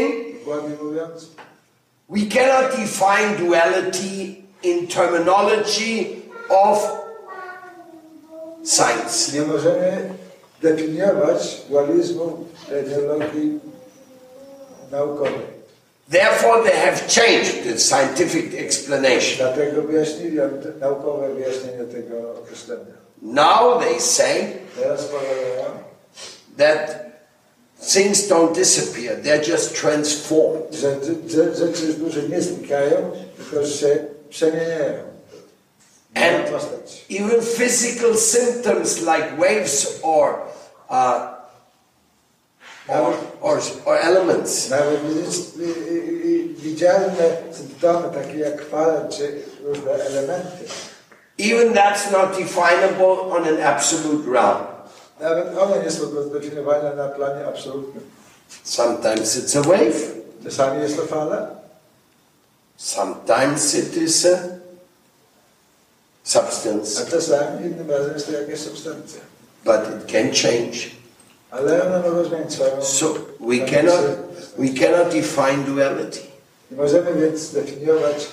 thing, we cannot define duality in terminology of science. Nie możemy definiować dualizmu w teologii naukowej. Therefore, they have changed the scientific explanation. Dlatego wyjaśnili naukowe wyjaśnienie tego określenia. Now they say that things don't disappear; they're just transformed. Rzeczy duże nie znikają, tylko się przemieniają. And even physical symptoms like waves or elements. Nawet widzialne symptomy takie jak fale czy różne elementy. Even that's not definable on an absolute ground. Nawet one nie są zdefiniowane na planie absolutnym. Sometimes it's a wave. Czasami jest to fala. Sometimes it is a substance. A czasami innym razem jest to jakaś substancja. But it can change. Ale ona może zmienić swoją. So we cannot define duality. Nie możemy więc zdefiniować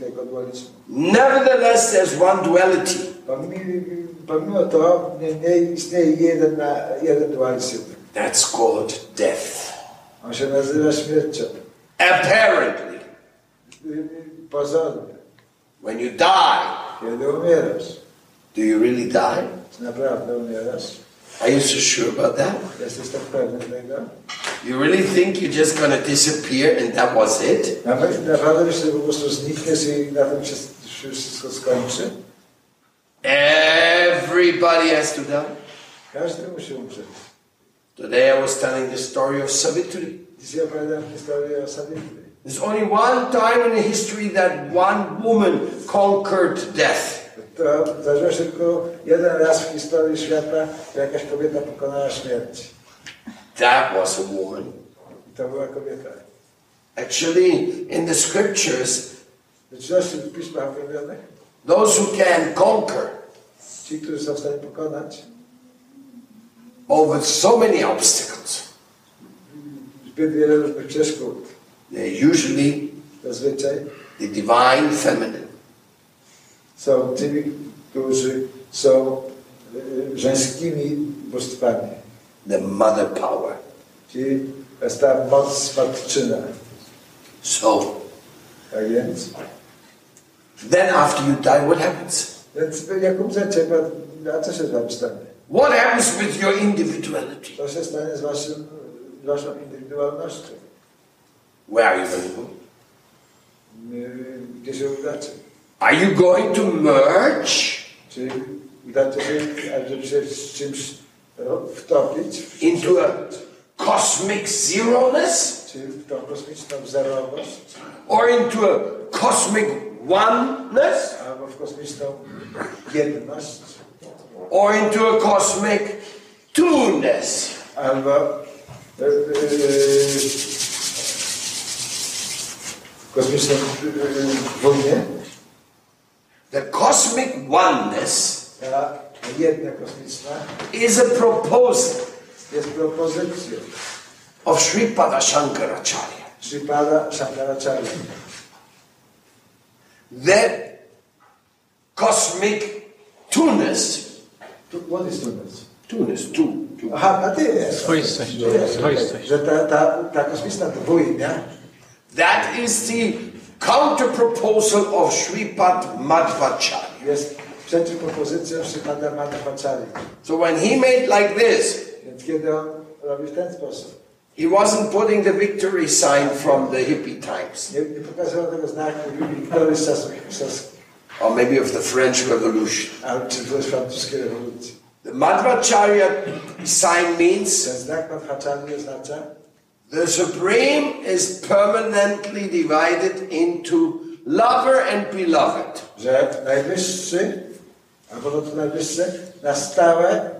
tego dualizmu. Nevertheless, there's one duality. Pomimo to nie istnieje jeden dualizm. That's called death. On się nazywa śmiercią. Apparently. Pozornie. When you die, kiedy umierasz, do you really die? Naprawdę umierasz? Are you so sure about that? You really think you're just going to disappear and that was it? Everybody has to die. Today I was telling the story of Savitri. There's only one time in history that one woman conquered death. To zdarzyło się tylko jeden raz w historii świata, że jakaś kobieta pokonała śmierć. That was a woman. I to była kobieta. Actually, in the scriptures, those who can conquer, ci, którzy są w stanie pokonać, over so many obstacles, zbyt wiele różnych przeszkód, they usually, zazwyczaj, the divine feminine. Są tymi, którzy są żeńskimi bóstwami. The mother power. Czyli jest ta moc matczyna. So. Tak więc. Then after you die, what happens? Więc jak umrzecie, a co się z wami stanie? What happens with your individuality? Co się stanie z waszą indywidualnością? Where are you going to go? Gdzie się udacie? Are you going to merge into a cosmic zeroness? Or into a cosmic oneness? Or into a cosmic two-ness? The cosmic oneness is a proposal of Shripada Shankaracharya. That cosmic two-ness. What is two-ness? Two-ness, two. Aha, a ty jesteś. Że ta kosmiczna dwójnia. That is the counter-proposal of Shripad Madhvacharya. So when he made like this, he wasn't putting the victory sign from the hippie times. Or maybe of the French Revolution. The Madhvacharya sign means the Supreme is permanently divided into lover and beloved. Że najwyższy, a ponadto najwyższe, na stałe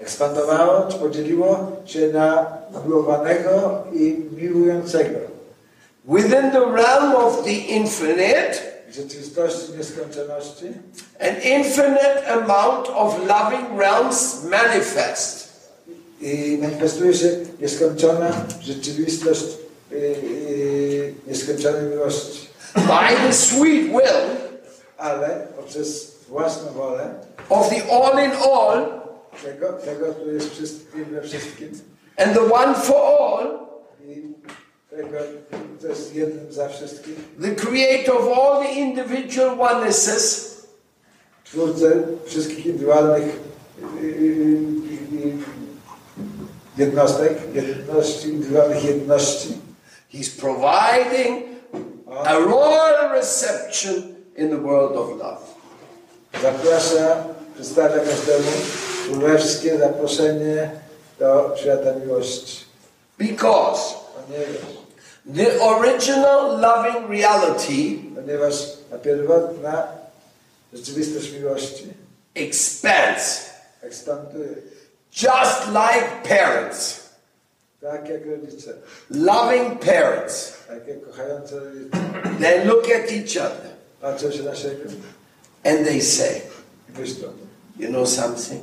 ekspandowało, czy podzieliło się na miłowanego i miłującego. Within the realm of the infinite, w rzeczywistości nieskończoności, an infinite amount of loving realms manifest. i manifestuje się nieskończona rzeczywistość, nieskończonej miłości. By the sweet will, ale poprzez własną wolę, of the all in all, tego tu jest wszystkim we wszystkim, and the one for all, i tego to jest jednym za wszystkim, the creator of all the individual onenesses, twórcę wszystkich indywidualnych jednostek, jedności, indywidualnych jedności. He's providing a royal reception in the world of love. Zaprasza, przedstawia każdemu królewskie zaproszenie do świata miłości. Because the original loving reality, ponieważ ta pierwotna rzeczywistość miłości expands, just like parents, loving parents, they look at each other and they say, you know something?